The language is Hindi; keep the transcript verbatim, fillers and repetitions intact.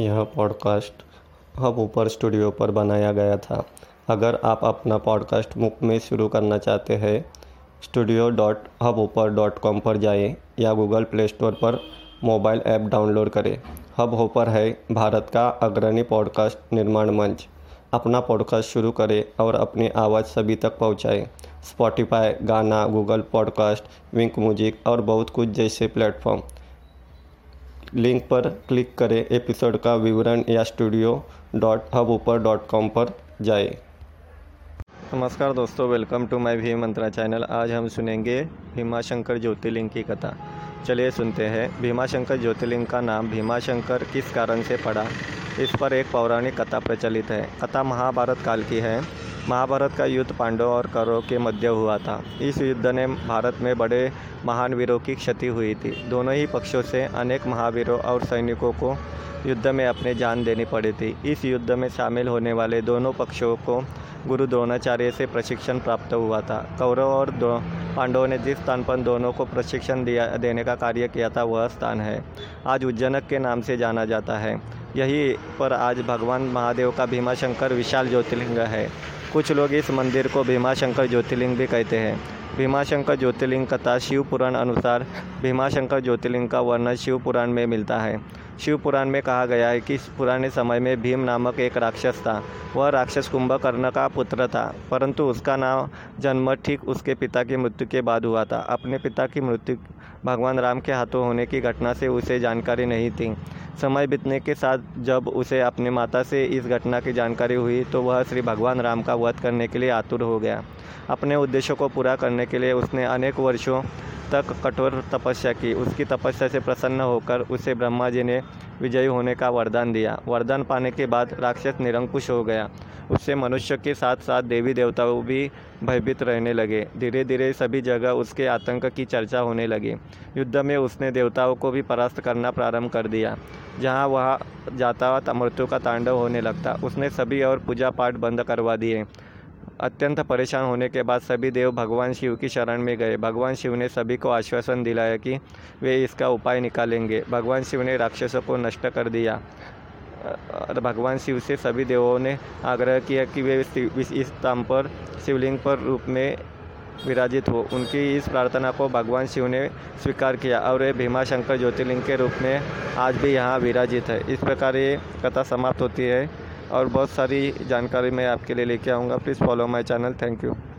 यह पॉडकास्ट हबहॉपर स्टूडियो पर बनाया गया था। अगर आप अपना पॉडकास्ट मुफ्त में शुरू करना चाहते हैं, studio dot Hubhopper dot com पर जाएं या गूगल प्ले स्टोर पर मोबाइल ऐप डाउनलोड करें। हबहॉपर है भारत का अग्रणी पॉडकास्ट निर्माण मंच। अपना पॉडकास्ट शुरू करें और अपनी आवाज़ सभी तक पहुंचाएं। स्पॉटिफाई, गाना, गूगल पॉडकास्ट, विंक म्यूजिक और बहुत कुछ जैसे प्लेटफॉर्म। लिंक पर क्लिक करें, एपिसोड का विवरण या studio dot Hubhopper dot com पर जाएं। नमस्कार दोस्तों, वेलकम टू माय भी मंत्रा चैनल। आज हम सुनेंगे भीमाशंकर ज्योतिर्लिंग की कथा। चलिए सुनते हैं। भीमाशंकर ज्योतिर्लिंग का नाम भीमाशंकर किस कारण से पड़ा, इस पर एक पौराणिक कथा प्रचलित है। कथा महाभारत काल की है। महाभारत का युद्ध पांडव और कौरव के मध्य हुआ था। इस युद्ध ने भारत में बड़े महान वीरों की क्षति हुई थी। दोनों ही पक्षों से अनेक महावीरों और सैनिकों को युद्ध में अपनी जान देनी पड़ी थी। इस युद्ध में शामिल होने वाले दोनों पक्षों को गुरु द्रोणाचार्य से प्रशिक्षण प्राप्त हुआ था। कौरव और पांडवों ने जिस स्थान पर दोनों को प्रशिक्षण दिया देने का कार्य किया था, वह स्थान है आज उज्जैनक के नाम से जाना जाता है। यही पर आज भगवान महादेव का भीमाशंकर विशाल ज्योतिर्लिंग है। कुछ लोग इस मंदिर को भीमाशंकर ज्योतिर्लिंग भी कहते हैं। भीमाशंकर ज्योतिर्लिंग कथा शिव पुराण अनुसार भीमाशंकर ज्योतिर्लिंग का वर्णन शिव पुराण में मिलता है। शिव पुराण में कहा गया है कि पुराने समय में भीम नामक एक राक्षस था। वह राक्षस कुंभकर्ण का पुत्र था, परंतु उसका नाम जन्म ठीक उसके पिता की मृत्यु के बाद हुआ था। अपने पिता की मृत्यु भगवान राम के हाथों होने की घटना से उसे जानकारी नहीं थी। समय बीतने के साथ जब उसे अपने माता से इस घटना की जानकारी हुई तो वह श्री भगवान राम का वध करने के लिए आतुर हो गया। अपने उद्देश्यों को पूरा करने के लिए उसने अनेक वर्षों तक कठोर तपस्या की। उसकी तपस्या से प्रसन्न होकर उसे ब्रह्मा जी ने विजयी होने का वरदान दिया। वरदान पाने के बाद राक्षस निरंकुश हो गया। उससे मनुष्य के साथ साथ देवी देवताओं भी भयभीत रहने लगे। धीरे धीरे सभी जगह उसके आतंक की चर्चा होने लगी। युद्ध में उसने देवताओं को भी परास्त करना प्रारंभ कर दिया। जहाँ वहाँ जाता हुआ मृत्यु का तांडव होने लगता। उसने सभी और पूजा पाठ बंद करवा दिए। अत्यंत परेशान होने के बाद सभी देव भगवान शिव की शरण में गए। भगवान शिव ने सभी को आश्वासन दिलाया कि वे इसका उपाय निकालेंगे। भगवान शिव ने राक्षसों को नष्ट कर दिया। भगवान शिव से सभी देवों ने आग्रह किया कि वे इस स्थान पर शिवलिंग पर रूप में विराजित हो। उनकी इस प्रार्थना को भगवान शिव ने स्वीकार किया और ये भीमाशंकर ज्योतिर्लिंग के रूप में आज भी यहाँ विराजित है। इस प्रकार ये कथा समाप्त होती है और बहुत सारी जानकारी मैं आपके लिए लेके आऊँगा। Please follow my channel. Thank you.